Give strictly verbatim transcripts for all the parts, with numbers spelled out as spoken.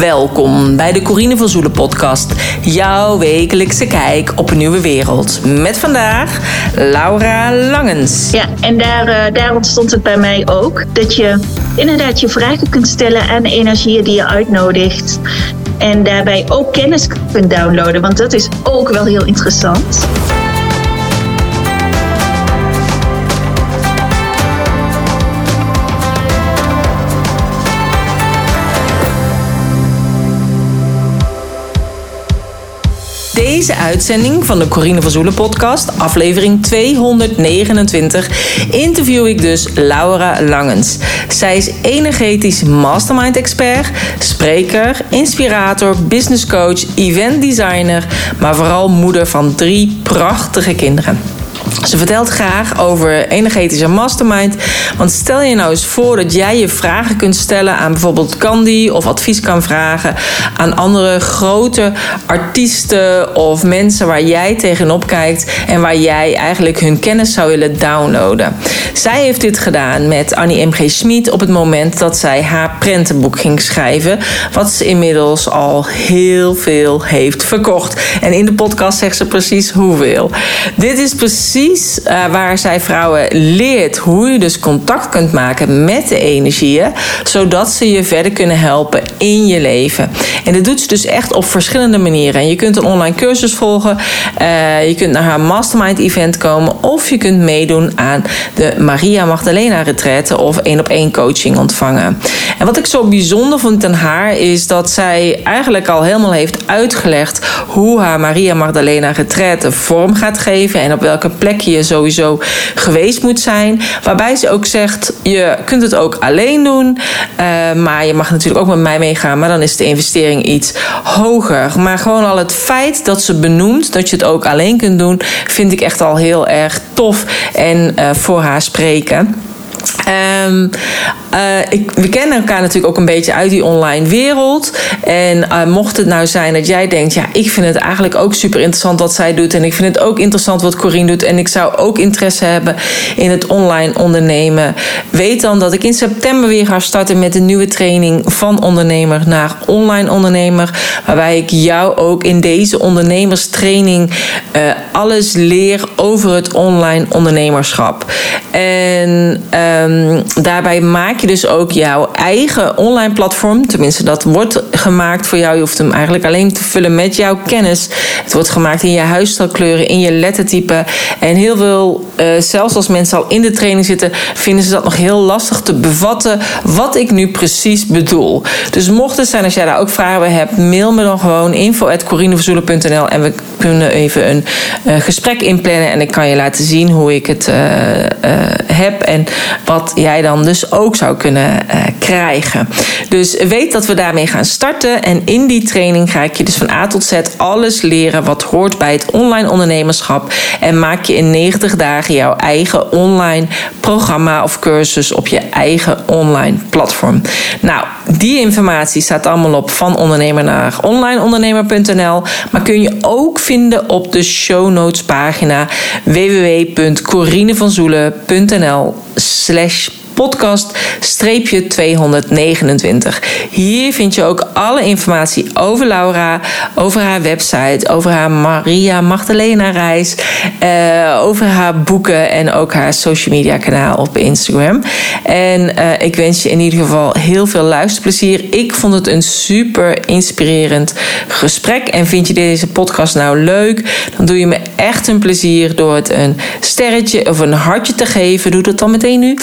Welkom bij de Corine van Zoelen podcast, jouw wekelijkse kijk op een nieuwe wereld. Met vandaag Laura Langens. Ja, en daar, daar ontstond het bij mij ook. Dat je inderdaad je vragen kunt stellen aan de energieën die je uitnodigt. En daarbij ook kennis kunt downloaden, want dat is ook wel heel interessant. Deze uitzending van de Corine van Zoelen podcast, aflevering tweehonderdnegenentwintig, interview ik dus Laura Langens. Zij is energetisch mastermind expert, spreker, inspirator, business coach, event designer, maar vooral moeder van drie prachtige kinderen. Ze vertelt graag over energetische mastermind. Want stel je nou eens voor dat jij je vragen kunt stellen aan bijvoorbeeld Gandhi, of advies kan vragen aan andere grote artiesten of mensen waar jij tegenop kijkt en waar jij eigenlijk hun kennis zou willen downloaden. Zij heeft dit gedaan met Annie M G. Schmidt op het moment dat zij haar prentenboek ging schrijven, wat ze inmiddels al heel veel heeft verkocht. En in de podcast zegt ze precies hoeveel. Dit is precies Uh, waar zij vrouwen leert hoe je dus contact kunt maken met de energieën, zodat ze je verder kunnen helpen in je leven. En dat doet ze dus echt op verschillende manieren. En je kunt een online cursus volgen, uh, je kunt naar haar mastermind event komen, of je kunt meedoen aan de Maria Magdalena retraite of één op één coaching ontvangen. En wat ik zo bijzonder vond aan haar is dat zij eigenlijk al helemaal heeft uitgelegd hoe haar Maria Magdalena retraite vorm gaat geven en op welke plek je sowieso geweest moet zijn. Waarbij ze ook zegt, je kunt het ook alleen doen. Uh, maar je mag natuurlijk ook met mij meegaan. Maar dan is de investering iets hoger. Maar gewoon al het feit dat ze benoemt dat je het ook alleen kunt doen, vind ik echt al heel erg tof. En uh, voor haar spreken. Um, uh, ik, we kennen elkaar natuurlijk ook een beetje uit die online wereld. En uh, mocht het nou zijn dat jij denkt, ja, ik vind het eigenlijk ook super interessant wat zij doet. En ik vind het ook interessant wat Corine doet. En ik zou ook interesse hebben in het online ondernemen. Weet dan dat ik in september weer ga starten met een nieuwe training van ondernemer naar online ondernemer. Waarbij ik jou ook in deze ondernemerstraining uh, alles leer over het online ondernemerschap. En Uh, Um, daarbij maak je dus ook jouw eigen online platform. Tenminste, dat wordt gemaakt voor jou. Je hoeft hem eigenlijk alleen te vullen met jouw kennis. Het wordt gemaakt in je huisstijlkleuren, in je lettertype. En heel veel, uh, zelfs als mensen al in de training zitten, vinden ze dat nog heel lastig te bevatten wat ik nu precies bedoel. Dus mocht het zijn als jij daar ook vragen bij hebt, mail me dan gewoon info at corine van zoelen punt n l en we kunnen even een uh, gesprek inplannen en ik kan je laten zien hoe ik het uh, uh, heb en wat jij dan dus ook zou kunnen uh, krijgen. Dus weet dat we daarmee gaan starten. En in die training ga ik je dus van A tot Z alles leren wat hoort bij het online ondernemerschap. En maak je in negentig dagen jouw eigen online programma of cursus op je eigen online platform. Nou, die informatie staat allemaal op van ondernemer naar onlineondernemer punt n l. Maar kun je ook vinden op de show notes pagina w w w punt corine van zoelen punt n l. slash podcast streepje tweehonderdnegenentwintig. Hier vind je ook alle informatie over Laura, over haar website, over haar Maria Magdalena reis, uh, over haar boeken en ook haar social media kanaal op Instagram. En uh, ik wens je in ieder geval heel veel luisterplezier. Ik vond het een super inspirerend gesprek. En vind je deze podcast nou leuk, dan doe je me echt een plezier door het een sterretje of een hartje te geven. Doe dat dan meteen nu.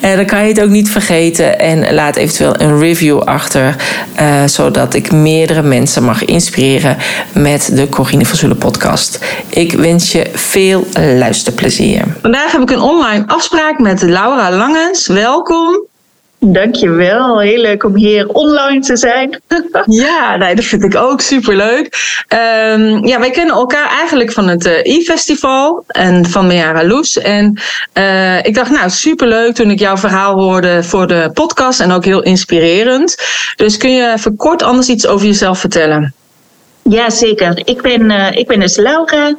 En dan kan je het ook niet vergeten. En laat eventueel een review achter. Uh, zodat ik meerdere mensen mag inspireren met de Corine van Zoelen podcast. Ik wens je veel luisterplezier. Vandaag heb ik een online afspraak met Laura Langens. Welkom. Dankjewel, heel leuk om hier online te zijn. Ja, nee, dat vind ik ook superleuk. Um, ja, wij kennen elkaar eigenlijk van het uh, E-festival en van Mejara Loes. En uh, ik dacht, nou, superleuk toen ik jouw verhaal hoorde voor de podcast en ook heel inspirerend. Dus kun je even kort anders iets over jezelf vertellen? Ja, zeker. Ik ben, uh, ik ben dus Laura.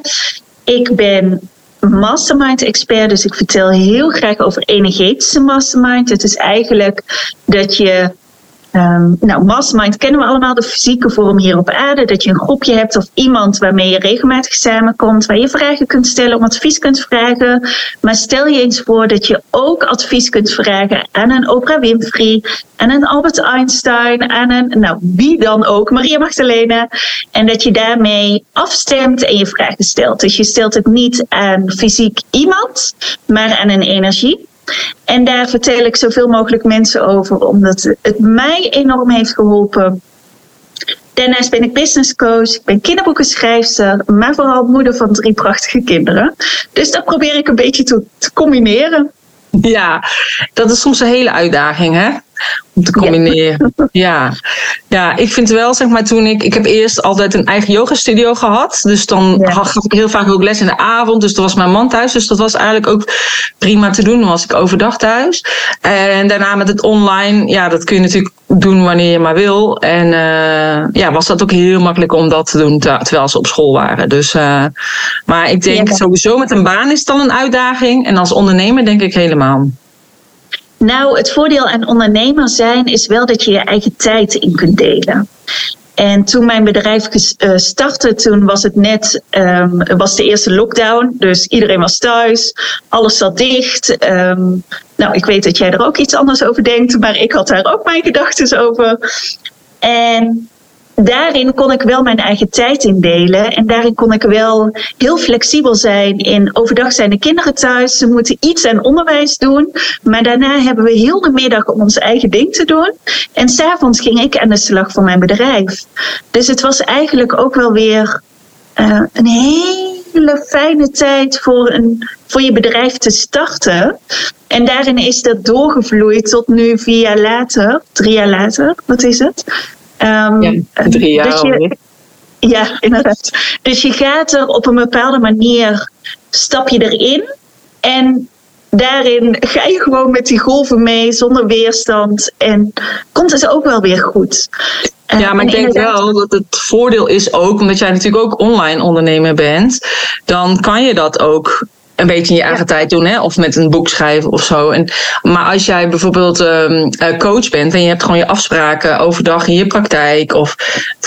Ik ben mastermind expert, dus ik vertel heel graag over energetische mastermind. Het is eigenlijk dat je Um, nou, mastermind kennen we allemaal, de fysieke vorm hier op aarde. Dat je een groepje hebt of iemand waarmee je regelmatig samenkomt. Waar je vragen kunt stellen, om advies kunt vragen. Maar stel je eens voor dat je ook advies kunt vragen aan een Oprah Winfrey. Aan een Albert Einstein. Aan een, nou wie dan ook, Maria Magdalena. En dat je daarmee afstemt en je vragen stelt. Dus je stelt het niet aan fysiek iemand, maar aan een energie. En daar vertel ik zoveel mogelijk mensen over, omdat het mij enorm heeft geholpen. Daarnaast ben ik business coach, ik ben kinderboekenschrijfster, maar vooral moeder van drie prachtige kinderen. Dus dat probeer ik een beetje te, te combineren. Ja, dat is soms een hele uitdaging, hè? Om te combineren. Ja, ja. Ja, ik vind wel, zeg maar, toen ik... Ik heb eerst altijd een eigen yogastudio gehad. Dus dan ja. gaf ik heel vaak ook les in de avond. Dus toen was mijn man thuis. Dus dat was eigenlijk ook prima te doen. Dan was ik overdag thuis. En daarna met het online. Ja, dat kun je natuurlijk doen wanneer je maar wil. En uh, ja, was dat ook heel makkelijk om dat te doen. Terwijl ze op school waren. Dus, uh, maar ik denk ja. sowieso met een baan is het dan een uitdaging. En als ondernemer denk ik helemaal... Nou, het voordeel aan ondernemer zijn is wel dat je je eigen tijd in kunt delen. En toen mijn bedrijf startte, toen was het net um, was de eerste lockdown. Dus iedereen was thuis, alles zat dicht. Um, nou, ik weet dat jij er ook iets anders over denkt, maar ik had daar ook mijn gedachten over. En daarin kon ik wel mijn eigen tijd indelen. En daarin kon ik wel heel flexibel zijn. In overdag zijn de kinderen thuis. Ze moeten iets aan onderwijs doen. Maar daarna hebben we heel de middag om ons eigen ding te doen. En 's avonds ging ik aan de slag voor mijn bedrijf. Dus het was eigenlijk ook wel weer uh, een hele fijne tijd voor, een, voor je bedrijf te starten. En daarin is dat doorgevloeid tot nu vier jaar later. Drie jaar later, wat is het? Um, ja, drie jaar dus je, ja, inderdaad. Dus je gaat er op een bepaalde manier, stap je erin. En daarin ga je gewoon met die golven mee, zonder weerstand. En komt het ook wel weer goed. Uh, ja, maar ik denk inderdaad... wel dat het voordeel is ook, omdat jij natuurlijk ook online ondernemer bent. Dan kan je dat ook een beetje in je eigen ja. tijd doen, hè? Of met een boek schrijven of zo. En, maar als jij bijvoorbeeld um, coach bent en je hebt gewoon je afspraken overdag in je praktijk, of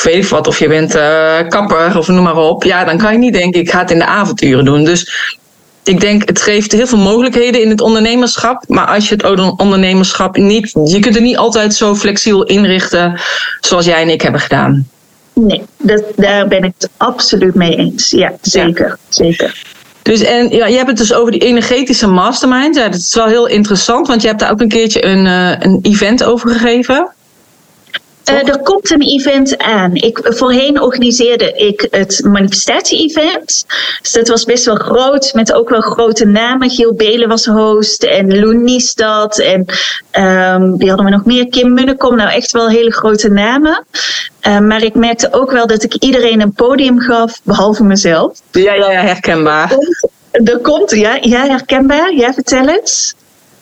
weet ik wat, of je bent uh, kapper of noem maar op, ja, dan kan je niet denken, ik ga het in de avonduren doen. Dus ik denk, het geeft heel veel mogelijkheden in het ondernemerschap, maar als je het ondernemerschap niet, je kunt het niet altijd zo flexibel inrichten zoals jij en ik hebben gedaan. Nee, dat, daar ben ik het absoluut mee eens. Ja, zeker, ja. zeker. Dus en ja, je hebt het dus over die energetische mastermind. Ja, dat is wel heel interessant, want je hebt daar ook een keertje een, uh, een event over gegeven. Uh, er komt een event aan. Ik, voorheen organiseerde ik het manifestatie-event. Dus dat was best wel groot, met ook wel grote namen. Giel Beelen was host en Loen Niestad. En um, die hadden we nog meer. Kim Munnikom, nou echt wel hele grote namen. Uh, maar ik merkte ook wel dat ik iedereen een podium gaf, behalve mezelf. Ja, ja, ja, herkenbaar. Er komt, er komt ja, ja, herkenbaar. Ja, vertel eens.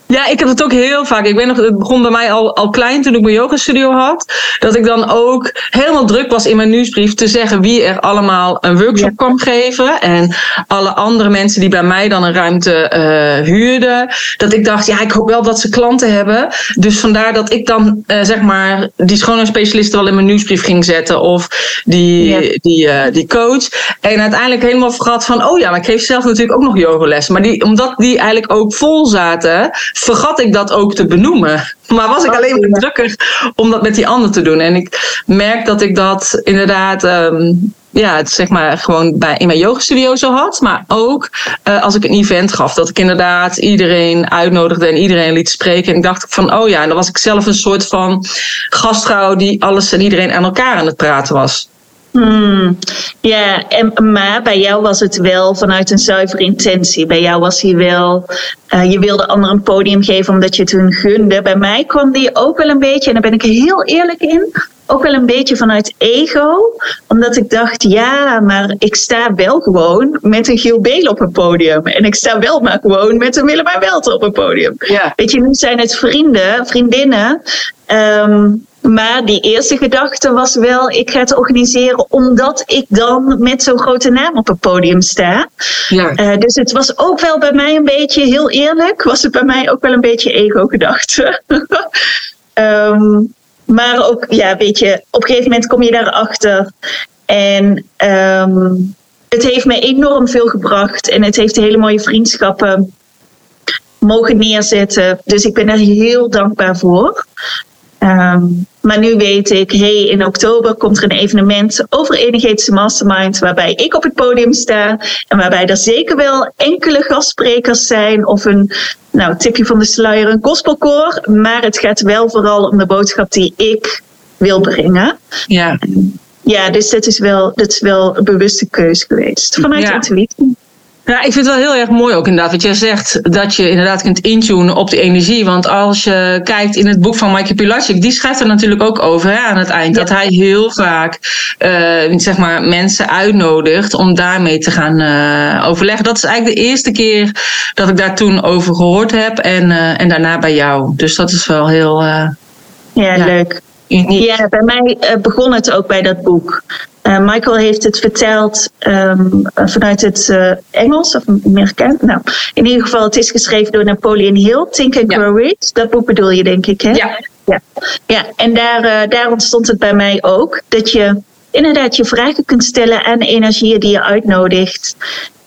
Ja, ik heb het ook heel vaak. Ik weet nog, het begon bij mij al, al klein toen ik mijn yogastudio had. Dat ik dan ook helemaal druk was in mijn nieuwsbrief te zeggen wie er allemaal een workshop ja. kwam geven. En alle andere mensen die bij mij dan een ruimte uh, huurden. Dat ik dacht, ja, ik hoop wel dat ze klanten hebben. Dus vandaar dat ik dan, uh, zeg maar, die schoonheidsspecialisten wel in mijn nieuwsbrief ging zetten. Of die, ja. die, uh, die coach. En uiteindelijk helemaal vergat van, oh ja, maar ik geef zelf natuurlijk ook nog yogalessen. Maar die, omdat die eigenlijk ook vol zaten, vergat ik dat ook te benoemen. Maar was ik alleen maar drukker om dat met die ander te doen. En ik merk dat ik dat inderdaad um, ja, zeg maar gewoon bij, in mijn yogastudio zo had. Maar ook uh, als ik een event gaf. Dat ik inderdaad iedereen uitnodigde en iedereen liet spreken. En ik dacht van, oh ja, en dan was ik zelf een soort van gastvrouw die alles en iedereen aan elkaar aan het praten was. Hmm. Ja, en, maar bij jou was het wel vanuit een zuivere intentie. Bij jou was hij wel, uh, je wilde anderen een podium geven omdat je het hun gunde. Bij mij kwam die ook wel een beetje, en daar ben ik heel eerlijk in, ook wel een beetje vanuit ego. Omdat ik dacht, ja, maar ik sta wel gewoon met een Giel Beelen op een podium. En ik sta wel maar gewoon met een Willem Welter op een podium. Ja. Weet je, nu zijn het vrienden, vriendinnen. Um, Maar die eerste gedachte was wel, ik ga het organiseren omdat ik dan met zo'n grote naam op het podium sta. Ja. Uh, dus het was ook wel bij mij een beetje, heel eerlijk, was het bij mij ook wel een beetje ego-gedachte. um, Maar ook, ja, weet je, op een gegeven moment kom je daarachter. En um, het heeft mij enorm veel gebracht. En het heeft hele mooie vriendschappen mogen neerzetten. Dus ik ben daar heel dankbaar voor. Um, maar nu weet ik, hey, in oktober komt er een evenement over Energetische Mastermind, waarbij ik op het podium sta en waarbij er zeker wel enkele gastsprekers zijn of een nou, tipje van de sluier, een gospelkoor. Maar het gaat wel vooral om de boodschap die ik wil brengen. Ja, ja dus dat is wel, dat is wel een bewuste keus geweest vanuit ja. intuïtie. Ja, ik vind het wel heel erg mooi ook inderdaad wat jij zegt, dat je inderdaad kunt intunen op de energie. Want als je kijkt in het boek van Mikey Pilatschik, die schrijft er natuurlijk ook over hè, aan het eind. Ja. Dat hij heel vaak uh, zeg maar, mensen uitnodigt om daarmee te gaan uh, overleggen. Dat is eigenlijk de eerste keer dat ik daar toen over gehoord heb en, uh, en daarna bij jou. Dus dat is wel heel uh, ja, ja, leuk. Uniek. Ja, bij mij begon het ook bij dat boek. Uh, Michael heeft het verteld um, vanuit het uh, Engels of Amerikaans. Nou, in ieder geval, het is geschreven door Napoleon Hill, Think and Grow Rich. Dat boek bedoel je, denk ik, hè? Ja. Ja, ja en daar, uh, daar ontstond het bij mij ook. Dat je inderdaad je vragen kunt stellen aan energieën die je uitnodigt.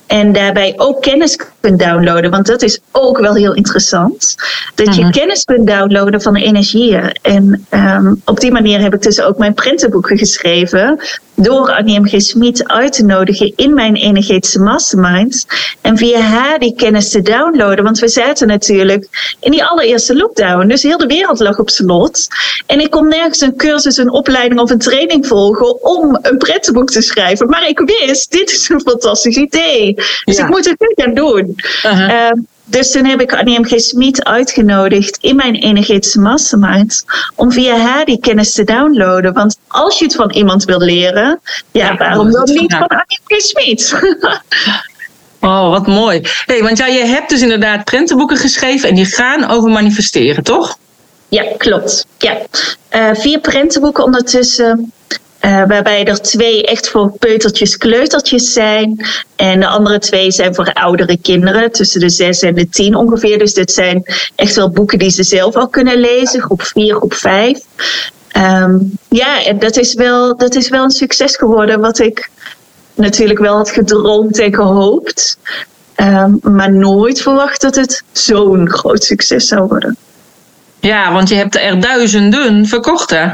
En daarbij ook kennis kunt downloaden. Want dat is ook wel heel interessant. Dat mm-hmm. je kennis kunt downloaden van de energieën. En um, op die manier heb ik dus ook mijn prentenboeken geschreven. Door Annie M G. Schmidt uit te nodigen in mijn energetische mastermind. En via haar die kennis te downloaden. Want we zaten natuurlijk in die allereerste lockdown. Dus heel de wereld lag op slot. En ik kon nergens een cursus, een opleiding of een training volgen om een prentenboek te schrijven. Maar ik wist, dit is een fantastisch idee. Dus ja. ik moet het nu gaan doen. Uh-huh. Uh, dus toen heb ik Annie M G. Schmidt uitgenodigd in mijn energetische mastermind. Om via haar die kennis te downloaden. Want als je het van iemand wil leren, ja, waarom dan niet van Annie M G. Schmidt? Oh, wat mooi. Hey, want ja, je hebt dus inderdaad prentenboeken geschreven en die gaan over manifesteren, toch? Ja, klopt. Ja. Uh, vier prentenboeken ondertussen. Uh, waarbij er twee echt voor peutertjes, kleutertjes zijn. En de andere twee zijn voor oudere kinderen, tussen de zes en de tien ongeveer. Dus dit zijn echt wel boeken die ze zelf al kunnen lezen, groep vier, groep vijf. Um, ja, en dat is, wel, dat is wel een succes geworden, wat ik natuurlijk wel had gedroomd en gehoopt. Um, maar nooit verwacht dat het zo'n groot succes zou worden. Ja, want je hebt er duizenden verkocht, hè?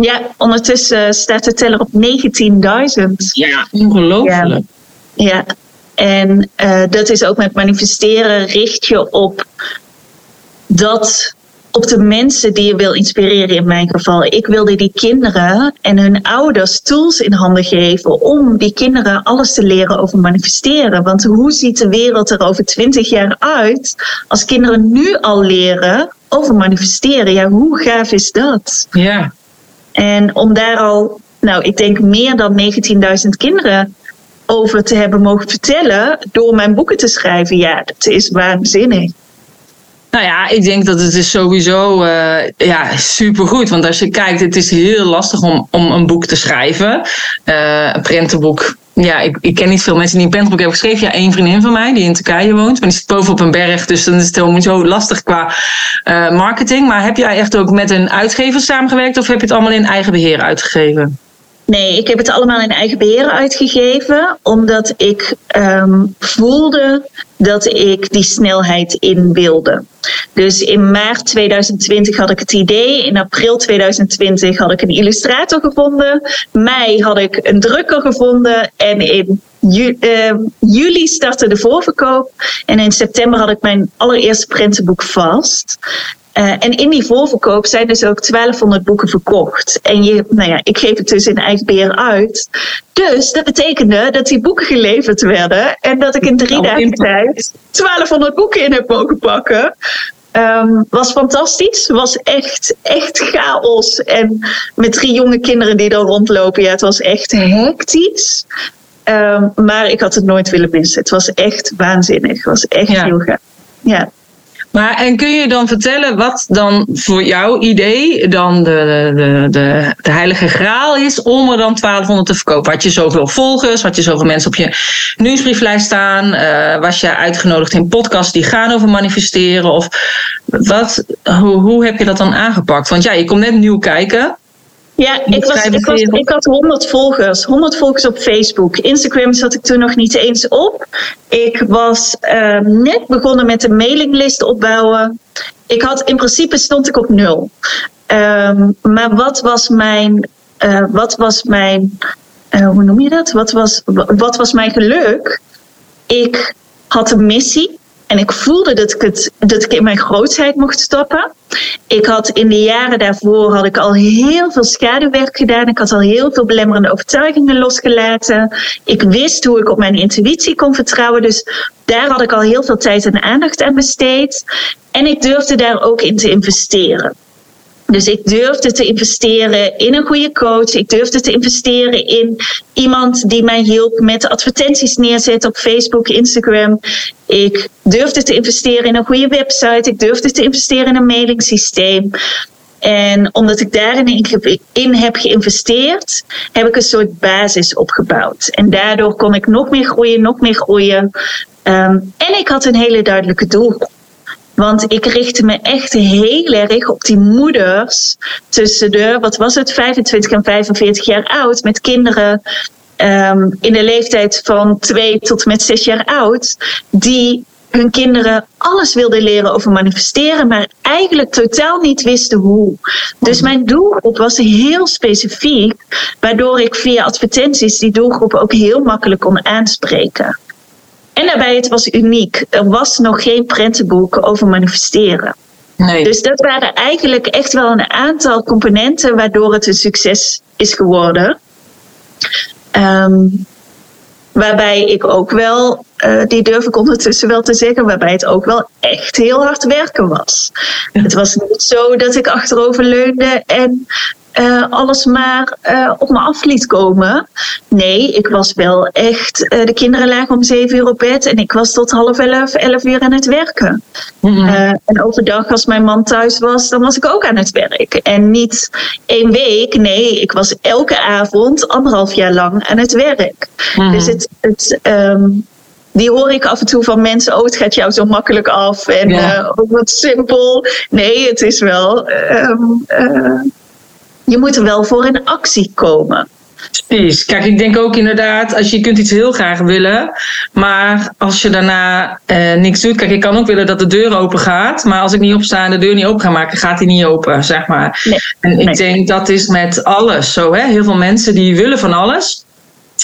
Ja, ondertussen staat de teller op negentienduizend. Ja, ongelooflijk. Ja, ja. En uh, dat is ook met manifesteren, richt je op dat, op de mensen die je wil inspireren in mijn geval. Ik wilde die kinderen en hun ouders tools in handen geven om die kinderen alles te leren over manifesteren. Want hoe ziet de wereld er over twintig jaar uit als kinderen nu al leren over manifesteren? Ja, hoe gaaf is dat? Ja. En om daar al, nou ik denk meer dan negentienduizend kinderen over te hebben mogen vertellen door mijn boeken te schrijven. Ja, dat is waanzinnig. Nou ja, ik denk dat het is sowieso uh, ja, supergoed. Want als je kijkt, het is heel lastig om, om een boek te schrijven. Uh, een prentenboek. Ja, ik, ik ken niet veel mensen die een prentenboek hebben geschreven. Ja, één vriendin van mij die in Turkije woont. Maar die zit boven op een berg, dus dan is het helemaal zo lastig qua uh, marketing. Maar heb jij echt ook met een uitgever samengewerkt of heb je het allemaal in eigen beheer uitgegeven? Nee, ik heb het allemaal in eigen beheer uitgegeven. Omdat ik um, voelde dat ik die snelheid in wilde. Dus in maart tweeduizend twintig had ik het idee. In april tweeduizend twintig had ik een illustrator gevonden. Mei had ik een drukker gevonden. En in ju- uh, juli startte de voorverkoop. En in september had ik mijn allereerste prentenboek vast. Uh, en in die voorverkoop zijn dus ook twaalfhonderd boeken verkocht. En je, nou ja, ik geef het dus in eigen beheer uit. Dus dat betekende dat die boeken geleverd werden. En dat ik in drie oh, dagen tijd twaalfhonderd boeken in heb mogen pakken. Um, was fantastisch. Was echt, echt chaos. En met drie jonge kinderen die dan rondlopen. Ja, het was echt hectisch. Um, maar ik had het nooit willen missen. Het was echt waanzinnig. Het was echt ja. heel gaaf. Ja. Maar en kun je dan vertellen wat dan voor jouw idee dan de, de, de, de heilige graal is om er dan twaalfhonderd te verkopen? Had je zoveel volgers? Had je zoveel mensen op je nieuwsbrieflijst staan? Uh, was je uitgenodigd in podcasts die gaan over manifesteren? Of wat? Hoe, hoe heb je dat dan aangepakt? Want ja, je komt net nieuw kijken. Ja, ik, was, ik, was, ik had honderd volgers. honderd volgers op Facebook. Instagram zat ik toen nog niet eens op. Ik was uh, net begonnen met een mailinglist opbouwen. Ik had, in principe stond ik op nul. Um, maar wat was mijn... Uh, wat was mijn... Uh, hoe noem je dat? Wat was, wat was mijn geluk? Ik had een missie. En ik voelde dat ik, het, dat ik in mijn grootheid mocht stappen. Ik had in de jaren daarvoor had ik al heel veel schaduwwerk gedaan. Ik had al heel veel belemmerende overtuigingen losgelaten. Ik wist hoe ik op mijn intuïtie kon vertrouwen. Dus daar had ik al heel veel tijd en aandacht aan besteed. En ik durfde daar ook in te investeren. Dus ik durfde te investeren in een goede coach. Ik durfde te investeren in iemand die mij hielp met advertenties neerzetten op Facebook, Instagram. Ik durfde te investeren in een goede website. Ik durfde te investeren in een mailingsysteem. En omdat ik daarin in heb geïnvesteerd, heb ik een soort basis opgebouwd. En daardoor kon ik nog meer groeien, nog meer groeien. Um, en ik had een hele duidelijke doelgroep. Want ik richtte me echt heel erg op die moeders tussen de, wat was het, vijfentwintig en vijfenveertig jaar oud. Met kinderen um, in de leeftijd van twee tot met zes jaar oud. Die hun kinderen alles wilden leren over manifesteren, maar eigenlijk totaal niet wisten hoe. Dus mijn doelgroep was heel specifiek. Waardoor ik via advertenties die doelgroep ook heel makkelijk kon aanspreken. En daarbij, het was uniek. Er was nog geen prentenboek over manifesteren. Nee. Dus dat waren eigenlijk echt wel een aantal componenten waardoor het een succes is geworden. Um, waarbij ik ook wel, uh, die durf ik ondertussen wel te zeggen, waarbij het ook wel echt heel hard werken was. Ja. Het was niet zo dat ik achterover leunde en Uh, alles maar uh, op me af liet komen. Nee, ik was wel echt... Uh, de kinderen lagen om zeven uur op bed en ik was tot half elf, elf uur aan het werken. Mm-hmm. Uh, en overdag, als mijn man thuis was, dan was ik ook aan het werk. En niet één week, nee, ik was elke avond anderhalf jaar lang aan het werk. Mm-hmm. Dus het... het um, die hoor ik af en toe van mensen, oh, het gaat jou zo makkelijk af en ja. uh, oh, wat simpel. Nee, het is wel... Um, uh, Je moet er wel voor in actie komen. Precies. Kijk, ik denk ook inderdaad, als je kunt iets heel graag willen, maar als je daarna eh, niks doet. Kijk, ik kan ook willen dat de deur open gaat, maar als ik niet opsta en de deur niet open ga maken, gaat die niet open, zeg maar. Nee, en ik nee. denk dat is met alles zo, hè? Heel veel mensen die willen van alles.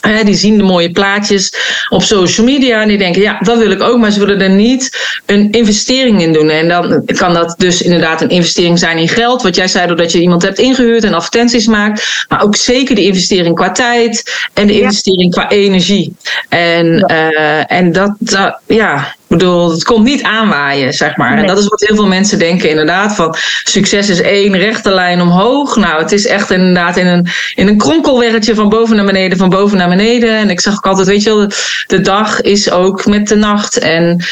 Hè, die zien de mooie plaatjes op social media en die denken, ja, dat wil ik ook. Maar ze willen er niet een investering in doen. En dan kan dat dus inderdaad een investering zijn in geld. Wat jij zei, doordat je iemand hebt ingehuurd en advertenties maakt. Maar ook zeker de investering qua tijd en de investering ja. qua energie. En, ja. uh, en dat, dat, ja... Ik bedoel, het komt niet aanwaaien, zeg maar. Nee. En dat is wat heel veel mensen denken inderdaad. Van succes is één rechte lijn omhoog. Nou, het is echt inderdaad in een, in een kronkelwerkje van boven naar beneden, van boven naar beneden. En ik zag ook altijd, weet je wel, de dag is ook met de nacht. En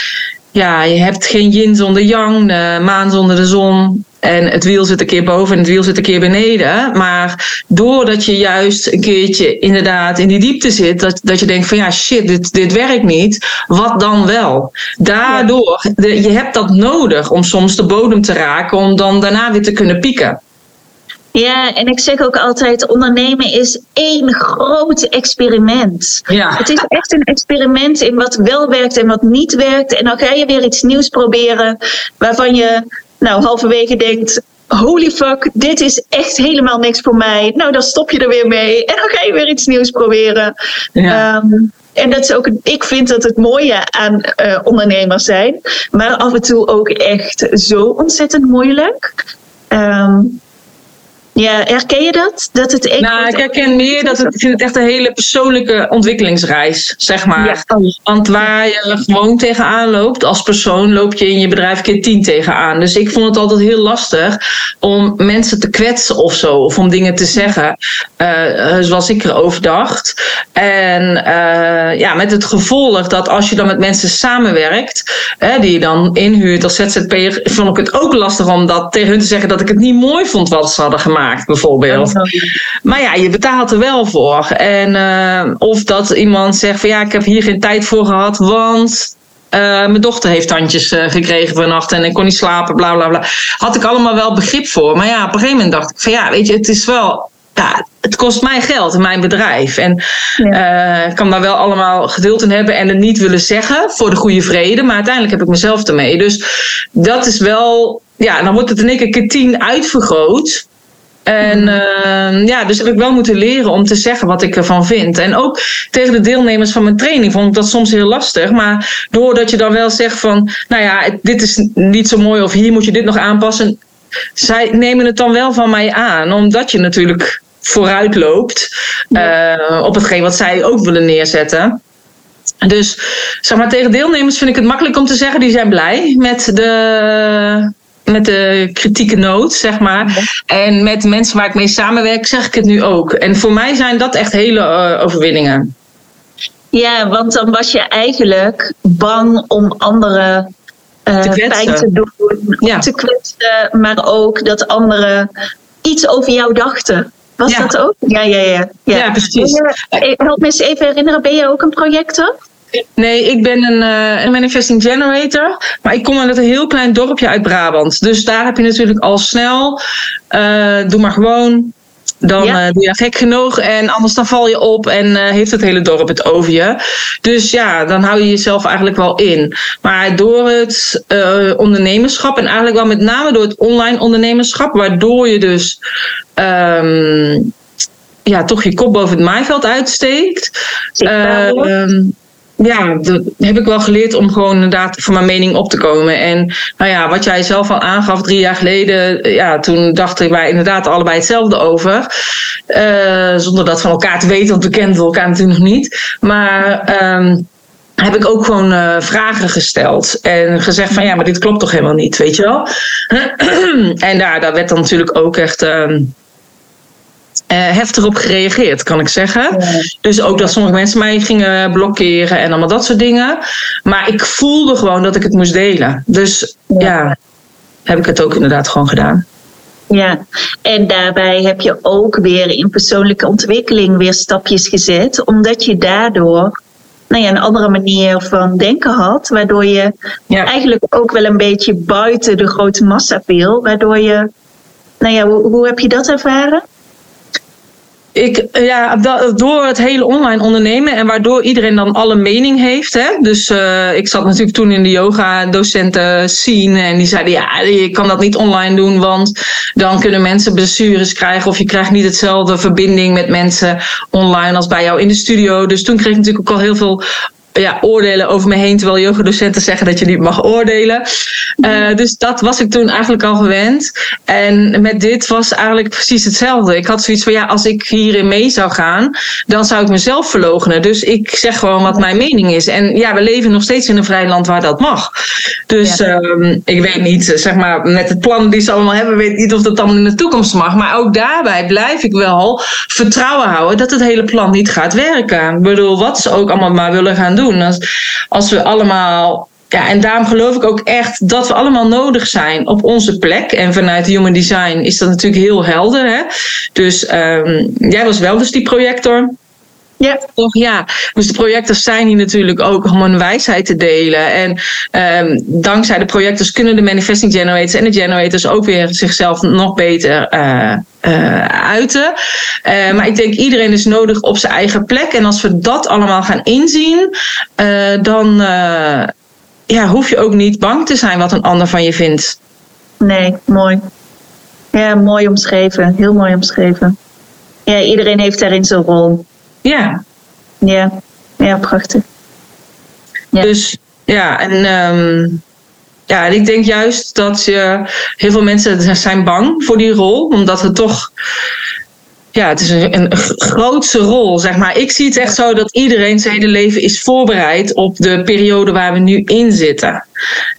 ja, je hebt geen yin zonder yang, de maan zonder de zon. En het wiel zit een keer boven en het wiel zit een keer beneden. Maar doordat je juist een keertje inderdaad in die diepte zit, dat, dat je denkt van ja shit, dit, dit werkt niet. Wat dan wel? Daardoor, de, je hebt dat nodig om soms de bodem te raken, om dan daarna weer te kunnen pieken. Ja, en ik zeg ook altijd, ondernemen is één groot experiment. Ja. Het is echt een experiment in wat wel werkt en wat niet werkt. En dan ga je weer iets nieuws proberen waarvan je nou halverwege denkt, holy fuck, dit is echt helemaal niks voor mij. Nou, dan stop je er weer mee en dan ga je weer iets nieuws proberen. Ja. Um, en dat is ook, ik vind dat het mooie aan uh, ondernemers zijn. Maar af en toe ook echt zo ontzettend moeilijk. Um, Ja, herken je dat? Dat het echt nou, ik herken meer dat het, ik vind het echt een hele persoonlijke ontwikkelingsreis, zeg maar. Ja. Want waar je gewoon tegenaan loopt, als persoon loop je in je bedrijf keer tien tegenaan. Dus ik vond het altijd heel lastig om mensen te kwetsen of zo, of om dingen te zeggen uh, zoals ik erover dacht. En uh, ja, met het gevolg dat als je dan met mensen samenwerkt, hè, die je dan inhuurt als Z Z P'er, vond ik het ook lastig om dat tegen hun te zeggen dat ik het niet mooi vond wat ze hadden gemaakt. Bijvoorbeeld. Maar ja, je betaalt er wel voor. En uh, of dat iemand zegt van ja, ik heb hier geen tijd voor gehad, want uh, mijn dochter heeft tandjes uh, gekregen vannacht en ik kon niet slapen, bla bla bla. Had ik allemaal wel begrip voor. Maar ja, op een gegeven moment dacht ik van ja, weet je, het is wel, ja, het kost mij geld in mijn bedrijf. En ja. uh, ik kan daar wel allemaal geduld in hebben en het niet willen zeggen voor de goede vrede. Maar uiteindelijk heb ik mezelf ermee. Dus dat is wel, ja, dan wordt het in één keer tien uitvergroot. En uh, ja, dus heb ik wel moeten leren om te zeggen wat ik ervan vind. En ook tegen de deelnemers van mijn training vond ik dat soms heel lastig. Maar doordat je dan wel zegt van, nou ja, dit is niet zo mooi of hier moet je dit nog aanpassen. Zij nemen het dan wel van mij aan, omdat je natuurlijk vooruit loopt uh, op hetgeen wat zij ook willen neerzetten. Dus zeg maar, tegen deelnemers vind ik het makkelijk om te zeggen, die zijn blij met de... met de kritieke noot, zeg maar. Ja. En met mensen waar ik mee samenwerk, zeg ik het nu ook. En voor mij zijn dat echt hele uh, overwinningen. Ja, want dan was je eigenlijk bang om anderen uh, te pijn te doen. Ja. Te kwetsen, maar ook dat anderen iets over jou dachten. Was ja. dat ook? Ja, ja, ja. Ja, ja precies. Je, help me eens even herinneren, ben jij ook een projector? Nee, ik ben een, uh, een manifesting generator, maar ik kom uit een heel klein dorpje uit Brabant. Dus daar heb je natuurlijk al snel, uh, doe maar gewoon, dan ja. uh, doe je gek genoeg en anders dan val je op en uh, heeft het hele dorp het over je. Dus ja, dan hou je jezelf eigenlijk wel in. Maar door het uh, ondernemerschap en eigenlijk wel met name door het online ondernemerschap, waardoor je dus... Um, ja, toch je kop boven het maaiveld uitsteekt. Ja, dat heb ik wel geleerd om gewoon inderdaad voor mijn mening op te komen. En nou ja, wat jij zelf al aangaf drie jaar geleden, ja, toen dachten wij inderdaad allebei hetzelfde over. Uh, zonder dat van elkaar te weten, want we kenden elkaar natuurlijk nog niet. Maar um, heb ik ook gewoon uh, vragen gesteld en gezegd van ja, maar dit klopt toch helemaal niet, weet je wel. En daar, daar werd dan natuurlijk ook echt... Um, Uh, heftig op gereageerd, kan ik zeggen. Ja. Dus ook dat sommige mensen mij gingen blokkeren en allemaal dat soort dingen. Maar ik voelde gewoon dat ik het moest delen. Dus ja, ja heb ik het ook inderdaad gewoon gedaan. Ja, en daarbij heb je ook weer in persoonlijke ontwikkeling weer stapjes gezet. Omdat je daardoor nou ja, een andere manier van denken had. Waardoor je ja. eigenlijk ook wel een beetje buiten de grote massa viel. Waardoor je, nou ja, hoe, hoe heb je dat ervaren? Ik, ja, door het hele online ondernemen en waardoor iedereen dan alle mening heeft. Hè? Dus uh, ik zat natuurlijk toen in de yoga-docenten scene en die zeiden ja, je kan dat niet online doen, want dan kunnen mensen blessures krijgen of je krijgt niet hetzelfde verbinding met mensen online als bij jou in de studio. Dus toen kreeg ik natuurlijk ook al heel veel ja, oordelen over me heen, terwijl yogadocenten zeggen dat je niet mag oordelen. Uh, dus dat was ik toen eigenlijk al gewend. En met dit was eigenlijk precies hetzelfde. Ik had zoiets van, ja, als ik hierin mee zou gaan, dan zou ik mezelf verloochenen. Dus ik zeg gewoon wat mijn mening is. En ja, we leven nog steeds in een vrij land waar dat mag. Dus ja. um, ik weet niet, zeg maar, met het plan die ze allemaal hebben, weet niet of dat dan in de toekomst mag. Maar ook daarbij blijf ik wel vertrouwen houden dat het hele plan niet gaat werken. Ik bedoel, wat ze ook allemaal maar willen gaan doen. Als, als we allemaal, ja, en daarom geloof ik ook echt dat we allemaal nodig zijn op onze plek. En vanuit Human Design is dat natuurlijk heel helder. Hè? Dus um, jij was wel dus die projector. Ja. Toch, ja. Dus de projectors zijn hier natuurlijk ook om hun wijsheid te delen. En um, dankzij de projectors kunnen de manifesting generators en de generators ook weer zichzelf nog beter uh, uh, uiten. Uh, maar ik denk iedereen is nodig op zijn eigen plek. En als we dat allemaal gaan inzien, uh, dan uh, ja, hoef je ook niet bang te zijn wat een ander van je vindt. Nee, mooi. Ja, mooi omschreven. Heel mooi omschreven. Ja, iedereen heeft daarin zijn rol. Ja. Ja, ja, prachtig. Ja. Dus ja, en um, Ja, en ik denk juist dat je, heel veel mensen zijn bang voor die rol, omdat het toch, ja, het is een, een grootse rol, zeg maar. Ik zie het echt zo dat iedereen zijn hele leven is voorbereid op de periode waar we nu in zitten.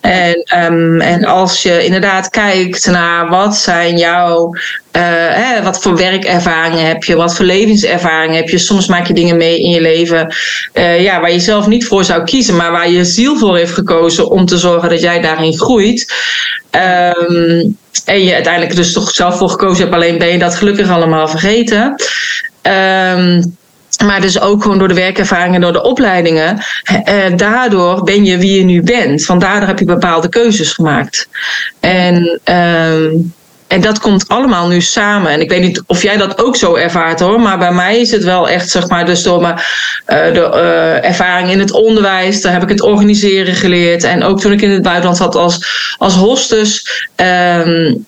En, um, en als je inderdaad kijkt naar wat zijn jouw, uh, hè, wat voor werkervaringen heb je, wat voor levenservaringen heb je. Soms maak je dingen mee in je leven uh, ja, waar je zelf niet voor zou kiezen, maar waar je ziel voor heeft gekozen om te zorgen dat jij daarin groeit. Um, en je uiteindelijk dus toch zelf voor gekozen hebt, alleen ben je dat gelukkig allemaal vergeten. Um, Maar dus ook gewoon door de werkervaringen, door de opleidingen. Eh, daardoor ben je wie je nu bent. Want daardoor heb je bepaalde keuzes gemaakt. En, um, en dat komt allemaal nu samen. En ik weet niet of jij dat ook zo ervaart hoor. Maar bij mij is het wel echt, zeg maar, dus door mijn uh, de, uh, ervaring in het onderwijs. Daar heb ik het organiseren geleerd. En ook toen ik in het buitenland zat als, als hostes. Um,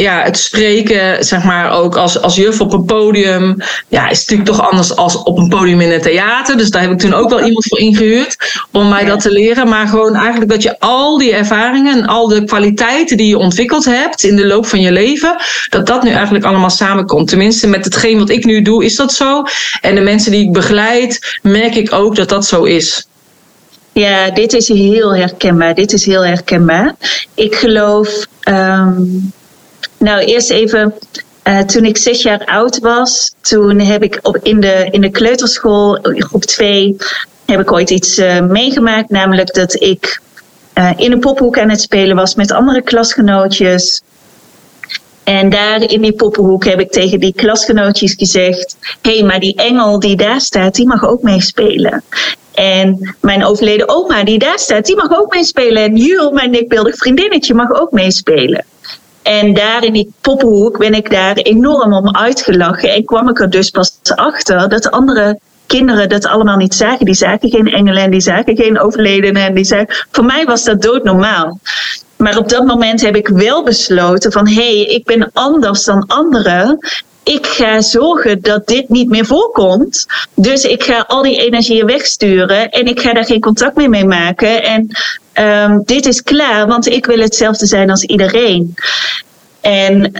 Ja, het spreken, zeg maar, ook als, als juf op een podium. Ja, is natuurlijk toch anders als op een podium in een theater. Dus daar heb ik toen ook wel iemand voor ingehuurd om mij dat te leren. Maar gewoon eigenlijk dat je al die ervaringen en al de kwaliteiten die je ontwikkeld hebt in de loop van je leven, dat dat nu eigenlijk allemaal samenkomt. Tenminste, met hetgeen wat ik nu doe, is dat zo. En de mensen die ik begeleid, merk ik ook dat dat zo is. Ja, dit is heel herkenbaar. Dit is heel herkenbaar. Ik geloof... Um... Nou, eerst even, uh, toen ik zes jaar oud was, toen heb ik op, in, de, in de kleuterschool, groep twee, heb ik ooit iets uh, meegemaakt. Namelijk dat ik uh, in een poppenhoek aan het spelen was met andere klasgenootjes. En daar in die poppenhoek heb ik tegen die klasgenootjes gezegd, hé, hey, maar die engel die daar staat, die mag ook meespelen. En mijn overleden oma die daar staat, die mag ook meespelen. En Jules, mijn denkbeeldig vriendinnetje, mag ook meespelen. En daar in die poppenhoek ben ik daar enorm om uitgelachen. En kwam ik er dus pas achter dat andere kinderen dat allemaal niet zagen. Die zagen geen engelen en die zagen geen overledenen. En die zagen... Voor mij was dat doodnormaal. Maar op dat moment heb ik wel besloten van... Hé, hey, ik ben anders dan anderen. Ik ga zorgen dat dit niet meer voorkomt. Dus ik ga al die energieën wegsturen. En ik ga daar geen contact meer mee maken. En... Um, dit is klaar, want ik wil hetzelfde zijn als iedereen. En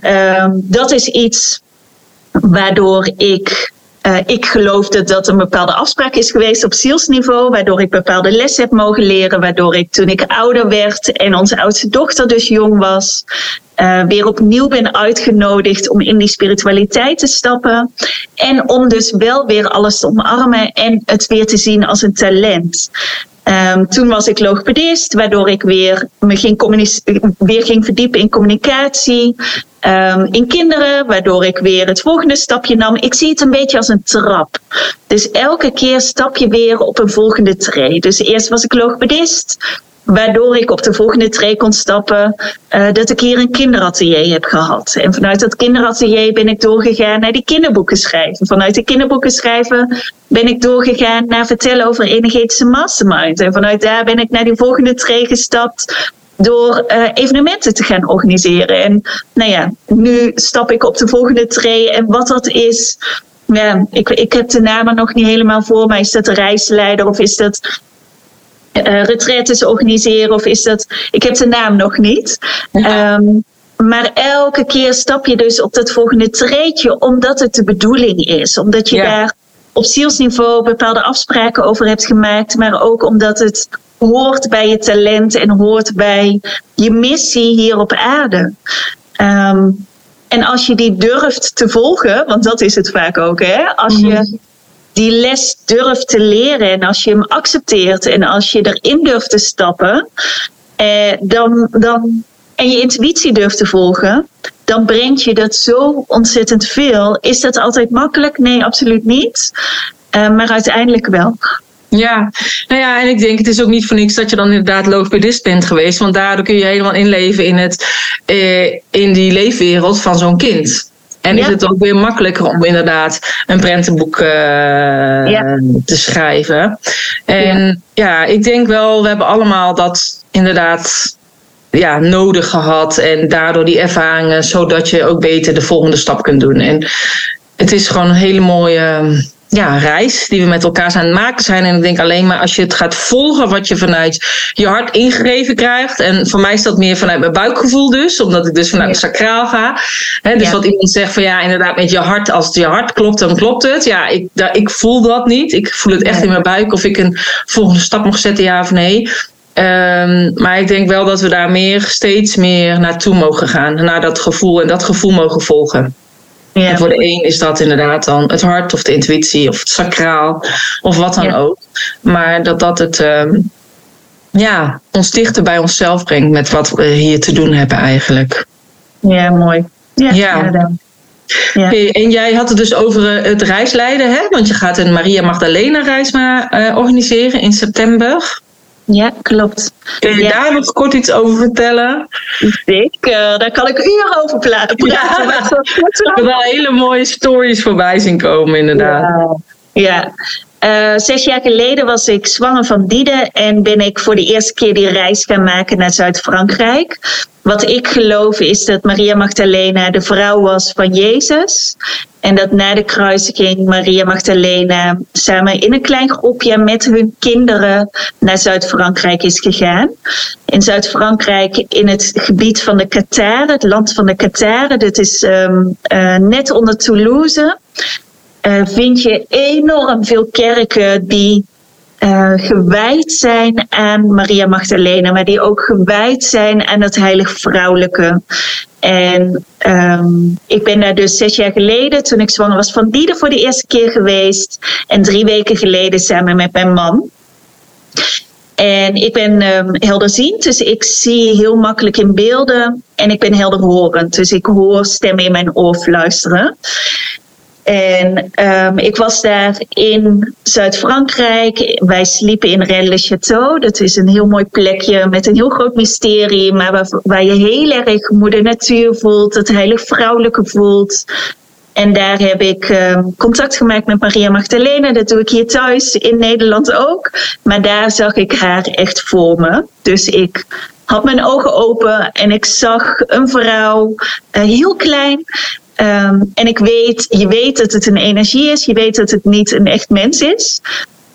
um, dat is iets waardoor ik... Uh, ik geloof dat dat een bepaalde afspraak is geweest op zielsniveau. Waardoor ik bepaalde lessen heb mogen leren. Waardoor ik toen ik ouder werd en onze oudste dochter dus jong was... Uh, weer opnieuw ben uitgenodigd om in die spiritualiteit te stappen. En om dus wel weer alles te omarmen en het weer te zien als een talent... Um, toen was ik logopedist, waardoor ik weer, me ging, communice- weer ging verdiepen in communicatie, um, in kinderen, waardoor ik weer het volgende stapje nam. Ik zie het een beetje als een trap. Dus elke keer stap je weer op een volgende tree. Dus eerst was ik logopedist, waardoor ik op de volgende tree kon stappen, uh, dat ik hier een kinderatelier heb gehad. En vanuit dat kinderatelier ben ik doorgegaan naar die kinderboeken schrijven. Vanuit de kinderboeken schrijven ben ik doorgegaan naar vertellen over energetische mastermind. En vanuit daar ben ik naar die volgende tree gestapt door uh, evenementen te gaan organiseren. En nou ja, nu stap ik op de volgende tree en wat dat is... Ja, ik, ik heb de namen nog niet helemaal voor, maar is dat de reisleider of is dat... Uh, retretes organiseren of is dat... Ik heb de naam nog niet. Ja. Um, maar elke keer stap je dus op dat volgende treetje omdat het de bedoeling is. Omdat je ja. daar op zielsniveau bepaalde afspraken over hebt gemaakt. Maar ook omdat het hoort bij je talent en hoort bij je missie hier op aarde. Um, en als je die durft te volgen, want dat is het vaak ook, hè? Als je... Mm-hmm. die les durft te leren en als je hem accepteert en als je erin durft te stappen eh, dan, dan, en je intuïtie durft te volgen, dan brengt je dat zo ontzettend veel. Is dat altijd makkelijk? Nee, absoluut niet. Uh, maar uiteindelijk wel. Ja, nou ja, en ik denk het is ook niet voor niks dat je dan inderdaad logopedist bent geweest, want daardoor kun je helemaal inleven in, het, eh, in die leefwereld van zo'n kind. En ja. is het ook weer makkelijker om inderdaad een prentenboek uh, ja. te schrijven. En ja. ja, ik denk wel, we hebben allemaal dat inderdaad ja, nodig gehad. En daardoor die ervaringen, zodat je ook beter de volgende stap kunt doen. En het is gewoon een hele mooie ja, reis die we met elkaar aan het maken zijn. En ik denk alleen maar als je het gaat volgen wat je vanuit je hart ingegeven krijgt. En voor mij is dat meer vanuit mijn buikgevoel dus. Omdat ik dus vanuit het sacraal ga. He, dus ja. wat iemand zegt van ja, inderdaad met je hart. Als het je hart klopt, dan klopt het. Ja, ik, da, ik voel dat niet. Ik voel het echt ja. in mijn buik of ik een volgende stap mag zetten, ja of nee. Um, maar ik denk wel dat we daar meer, steeds meer naartoe mogen gaan. Naar dat gevoel en dat gevoel mogen volgen. Ja. En voor de een is dat inderdaad dan het hart of de intuïtie of het sacraal of wat dan ja. ook. Maar dat dat het um, ja, ons dichter bij onszelf brengt met wat we hier te doen hebben eigenlijk. Ja, mooi. Ja, ja. inderdaad. Ja. Okay, en jij had het dus over het reisleiden, hè? Want je gaat een Maria Magdalena reis maar, uh, organiseren in september. Ja, klopt. Kun je ja. daar nog kort iets over vertellen? Zeker, daar kan ik uren over praten. Ja. Ik heb wel hele mooie stories voorbij zien komen, inderdaad. Ja, ja. Uh, zes jaar geleden was ik zwanger van Diede en ben ik voor de eerste keer die reis gaan maken naar Zuid-Frankrijk. Wat ik geloof is dat Maria Magdalena de vrouw was van Jezus. En dat na de kruisiging Maria Magdalena samen in een klein groepje met hun kinderen naar Zuid-Frankrijk is gegaan. In Zuid-Frankrijk, in het gebied van de Kataren, het land van de Kataren, dat is um, uh, net onder Toulouse, uh, vind je enorm veel kerken die Uh, gewijd zijn aan Maria Magdalena, maar die ook gewijd zijn aan het heilig vrouwelijke. En um, ik ben daar dus zes jaar geleden, toen ik zwanger was van Diede, voor de eerste keer geweest. En drie weken geleden samen met mijn man. En ik ben um, helderziend, dus ik zie heel makkelijk in beelden. En ik ben helderhorend, dus ik hoor stemmen in mijn oor fluisteren. En um, ik was daar in Zuid-Frankrijk. Wij sliepen in Rennes-le-Chateau. Dat is een heel mooi plekje met een heel groot mysterie. Maar waar, waar je heel erg moeder natuur voelt. Het heilig vrouwelijke voelt. En daar heb ik um, contact gemaakt met Maria Magdalena. Dat doe ik hier thuis in Nederland ook. Maar daar zag ik haar echt voor me. Dus ik had mijn ogen open. En ik zag een vrouw. Uh, heel klein. Um, en ik weet, je weet dat het een energie is. Je weet dat het niet een echt mens is.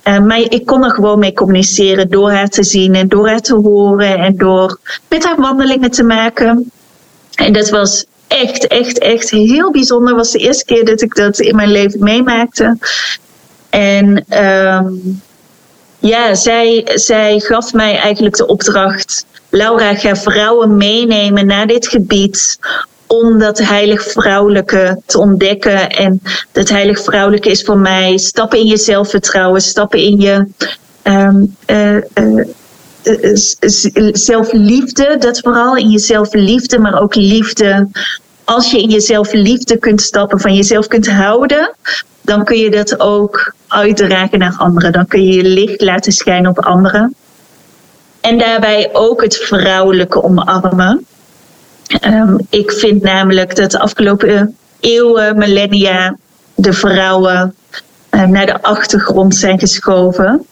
Uh, maar ik kon er gewoon mee communiceren door haar te zien en door haar te horen. En door met haar wandelingen te maken. En dat was echt, echt, echt heel bijzonder. Dat was de eerste keer dat ik dat in mijn leven meemaakte. En um, ja, zij, zij gaf mij eigenlijk de opdracht. Laura, ga vrouwen meenemen naar dit gebied om dat heilig vrouwelijke te ontdekken. En dat heilig vrouwelijke is voor mij stappen in je zelfvertrouwen, stappen in je um, uh, uh, uh, zelfliefde. Dat vooral in je zelfliefde, maar ook liefde. Als je in je zelfliefde kunt stappen, van jezelf kunt houden, dan kun je dat ook uitdragen naar anderen. Dan kun je je licht laten schijnen op anderen. En daarbij ook het vrouwelijke omarmen. Um, ik vind namelijk dat de afgelopen eeuwen, millennia, de vrouwen uh, naar de achtergrond zijn geschoven.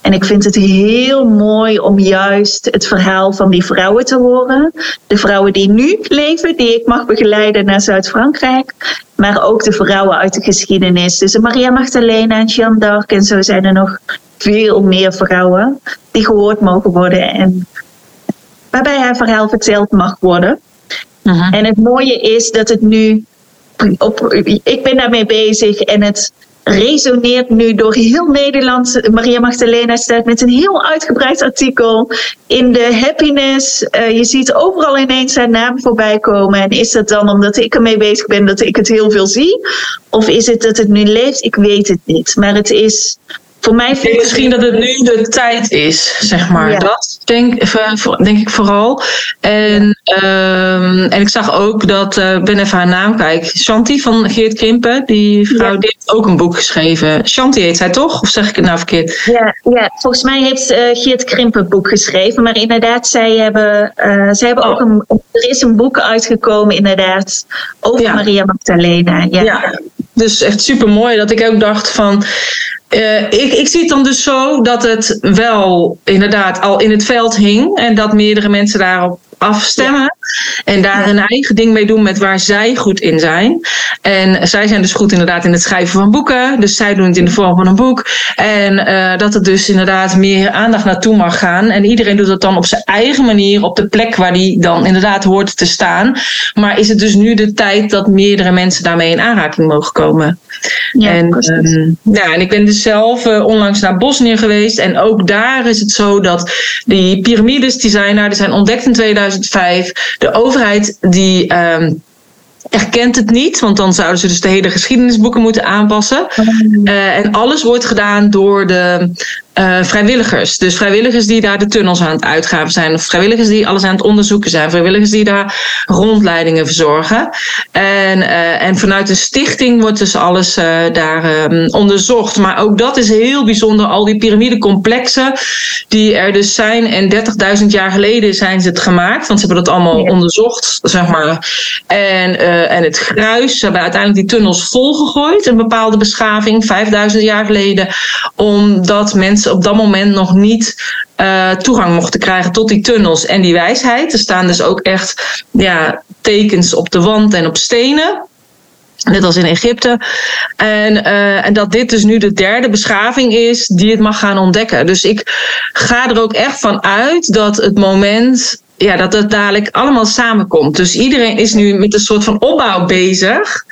En ik vind het heel mooi om juist het verhaal van die vrouwen te horen. De vrouwen die nu leven, die ik mag begeleiden naar Zuid-Frankrijk. Maar ook de vrouwen uit de geschiedenis. Dus Maria Magdalena en Jeanne d'Arc en zo zijn er nog veel meer vrouwen die gehoord mogen worden en waarbij haar verhaal verteld mag worden. Uh-huh. En het mooie is dat het nu, op, ik ben daarmee bezig en het resoneert nu door heel Nederland. Maria Magdalena staat met een heel uitgebreid artikel in de Happiness. Uh, je ziet overal ineens haar naam voorbij komen. En is dat dan omdat ik ermee bezig ben dat ik het heel veel zie? Of is het dat het nu leeft? Ik weet het niet. Maar het is... Voor mij ik denk misschien dat het nu de tijd is, zeg maar. Ja. Dat denk, denk ik vooral. En, ja. um, en ik zag ook dat, ik uh, ben even haar naam kwijt. Shanti van Geert Krimpen, die vrouw, ja. die heeft ook een boek geschreven. Shanti heet zij toch? Of zeg ik het nou verkeerd? Ja, ja. Volgens mij heeft uh, Geert Krimpen een boek geschreven. Maar inderdaad, zij hebben, uh, zij hebben oh. ook een, er is een boek uitgekomen inderdaad over ja. Maria Magdalena. Ja. ja, dus echt super mooi dat ik ook dacht van... Uh, ik, ik zie het dan dus zo dat het wel inderdaad al in het veld hing en dat meerdere mensen daarop afstemmen. Ja. En daar hun eigen ding mee doen met waar zij goed in zijn. En zij zijn dus goed inderdaad in het schrijven van boeken. Dus zij doen het in de vorm van een boek. En uh, dat er dus inderdaad meer aandacht naartoe mag gaan. En iedereen doet dat dan op zijn eigen manier. Op de plek waar die dan inderdaad hoort te staan. Maar is het dus nu de tijd dat meerdere mensen daarmee in aanraking mogen komen. Ja, en, um, ja, en ik ben dus zelf uh, onlangs naar Bosnië geweest. En ook daar is het zo dat die piramides die zijn, nou, die zijn ontdekt in tweeduizend vijf... De overheid die um, erkent het niet, want dan zouden ze dus de hele geschiedenisboeken moeten aanpassen. Uh, en alles wordt gedaan door de uh, vrijwilligers. Dus vrijwilligers die daar de tunnels aan het uitgraven zijn. Of vrijwilligers die alles aan het onderzoeken zijn. Vrijwilligers die daar rondleidingen verzorgen. En, uh, en vanuit een stichting wordt dus alles uh, daar um, onderzocht. Maar ook dat is heel bijzonder. Al die piramidecomplexen die er dus zijn. En dertigduizend jaar geleden zijn ze het gemaakt. Want ze hebben dat allemaal ja. onderzocht, zeg maar. En, uh, en het gruis. Ze hebben uiteindelijk die tunnels volgegooid. Een bepaalde beschaving, vijfduizend jaar geleden. Omdat mensen op dat moment nog niet uh, toegang mochten krijgen tot die tunnels en die wijsheid. Er staan dus ook echt ja, tekens op de wand en op stenen. Net als in Egypte. En, uh, en dat dit dus nu de derde beschaving is die het mag gaan ontdekken. Dus ik ga er ook echt van uit dat het moment... Ja, dat het dadelijk allemaal samenkomt. Dus iedereen is nu met een soort van opbouw bezig...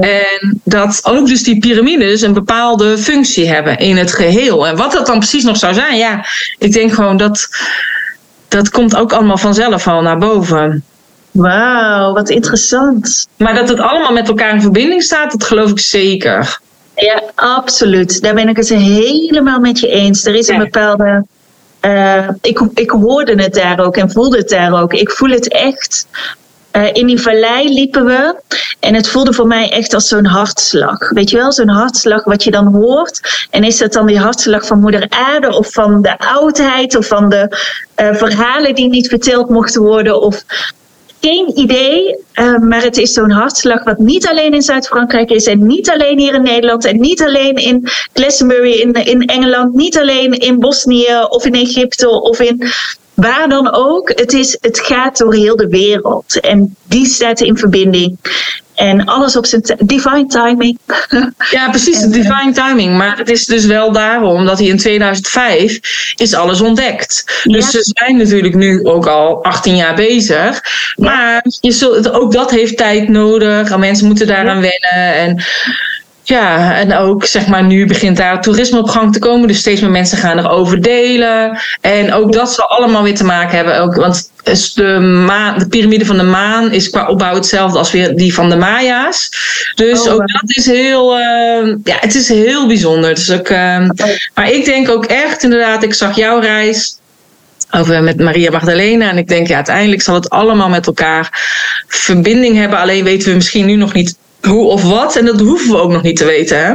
En dat ook dus die piramides een bepaalde functie hebben in het geheel. En wat dat dan precies nog zou zijn, ja, ik denk gewoon dat dat komt ook allemaal vanzelf al naar boven. Wauw, wat interessant. Maar dat het allemaal met elkaar in verbinding staat, dat geloof ik zeker. Ja, absoluut. Daar ben ik het helemaal met je eens. Er is een bepaalde... Uh, ik, ik hoorde het daar ook en voelde het daar ook. Ik voel het echt... Uh, in die vallei liepen we en het voelde voor mij echt als zo'n hartslag. Weet je wel, zo'n hartslag wat je dan hoort. En is dat dan die hartslag van moeder aarde of van de oudheid of van de uh, verhalen die niet verteld mochten worden? Of geen idee, uh, maar het is zo'n hartslag wat niet alleen in Zuid-Frankrijk is en niet alleen hier in Nederland en niet alleen in Glastonbury in, in Engeland, niet alleen in Bosnië of in Egypte of in... Waar dan ook, het, is, het gaat door heel de wereld. En die staat in verbinding. En alles op zijn t- divine timing. Ja, precies, en, de divine timing. Maar het is dus wel daarom dat hij in tweeduizend vijf is alles ontdekt. Dus ja. Ze zijn natuurlijk nu ook al achttien jaar bezig. Maar je zult, ook dat heeft tijd nodig. En mensen moeten daaraan ja. wennen. En... Ja, en ook zeg maar nu begint daar toerisme op gang te komen. Dus steeds meer mensen gaan erover delen. En ook dat zal allemaal weer te maken hebben. Ook, want de, maan, de piramide van de maan is qua opbouw hetzelfde als weer die van de Maya's. Dus oh, ook wow. dat is heel, uh, ja, het is heel bijzonder. Dus ook, uh, maar ik denk ook echt inderdaad, ik zag jouw reis over met Maria Magdalena. En ik denk ja, uiteindelijk zal het allemaal met elkaar verbinding hebben. Alleen weten we misschien nu nog niet hoe of wat, en dat hoeven we ook nog niet te weten, hè?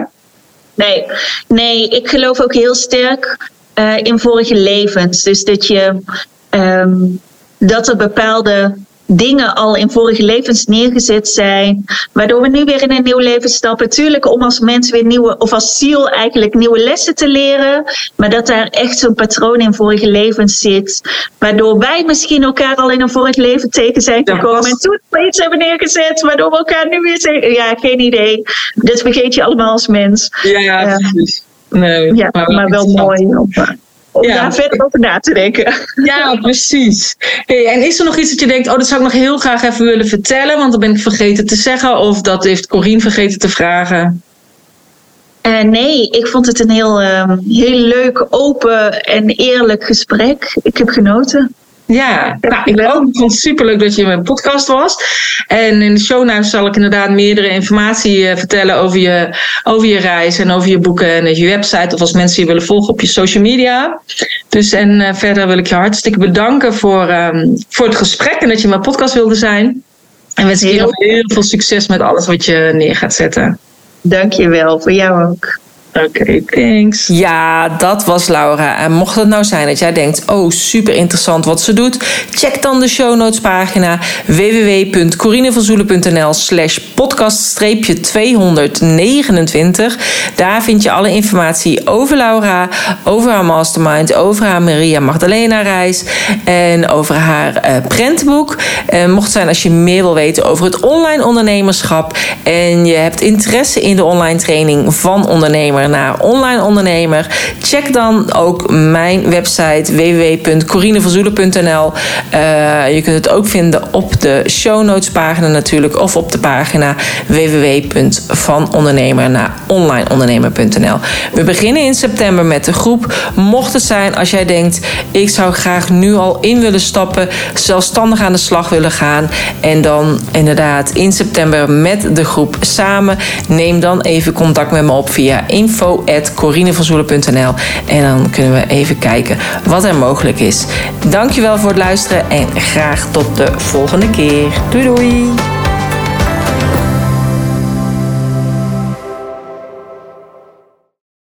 Nee, nee, ik geloof ook heel sterk uh, in vorige levens. Dus dat je um, dat er bepaalde dingen al in vorige levens neergezet zijn, waardoor we nu weer in een nieuw leven stappen. Tuurlijk om als mens weer nieuwe, of als ziel eigenlijk nieuwe lessen te leren, maar dat daar echt zo'n patroon in vorige levens zit, waardoor wij misschien elkaar al in een vorig leven tegen zijn gekomen was... en toen iets hebben neergezet, waardoor we elkaar nu weer zeggen, ja, geen idee. Dat vergeet je allemaal als mens. Ja, ja, precies. Nee, ja, maar, maar wel mooi. Om ja. daar verder over na te denken. Ja, precies. Hey, en is er nog iets dat je denkt, oh, dat zou ik nog heel graag even willen vertellen, want dat ben ik vergeten te zeggen, of dat heeft Corine vergeten te vragen? Uh, nee, ik vond het een heel, uh, heel leuk, open en eerlijk gesprek. Ik heb genoten. Ja, nou, ik ook. Ik vond het superleuk dat je in mijn podcast was. En in de show notes zal ik inderdaad meerdere informatie uh, vertellen over je, over je reis en over je boeken en je website. Of als mensen je willen volgen op je social media. Dus en uh, verder wil ik je hartstikke bedanken voor, um, voor het gesprek en dat je in mijn podcast wilde zijn. En wens ik je nog heel veel succes met alles wat je neer gaat zetten. Dank je wel, voor jou ook. Oké, okay, thanks. Ja, dat was Laura. En mocht het nou zijn dat jij denkt, oh, super interessant wat ze doet, check dan de show notes pagina www punt corine van zoelen punt n l slash podcast streepje tweehonderdnegenentwintig. Daar vind je alle informatie over Laura, over haar mastermind, over haar Maria Magdalena reis en over haar uh, prentboek. Uh, mocht het zijn als je meer wil weten over het online ondernemerschap en je hebt interesse in de online training van ondernemers naar online ondernemer, check dan ook mijn website www punt corine van zoelen punt n l. Uh, je kunt het ook vinden op de show notes pagina natuurlijk, of op de pagina www punt vanondernemer naar onlineondernemer punt n l. We beginnen in september met de groep. Mocht het zijn als jij denkt, ik zou graag nu al in willen stappen, zelfstandig aan de slag willen gaan en dan inderdaad in september met de groep samen, neem dan even contact met me op via info at corine van zoelen punt n l en dan kunnen we even kijken wat er mogelijk is. Dankjewel voor het luisteren en graag tot de volgende keer. Doei doei!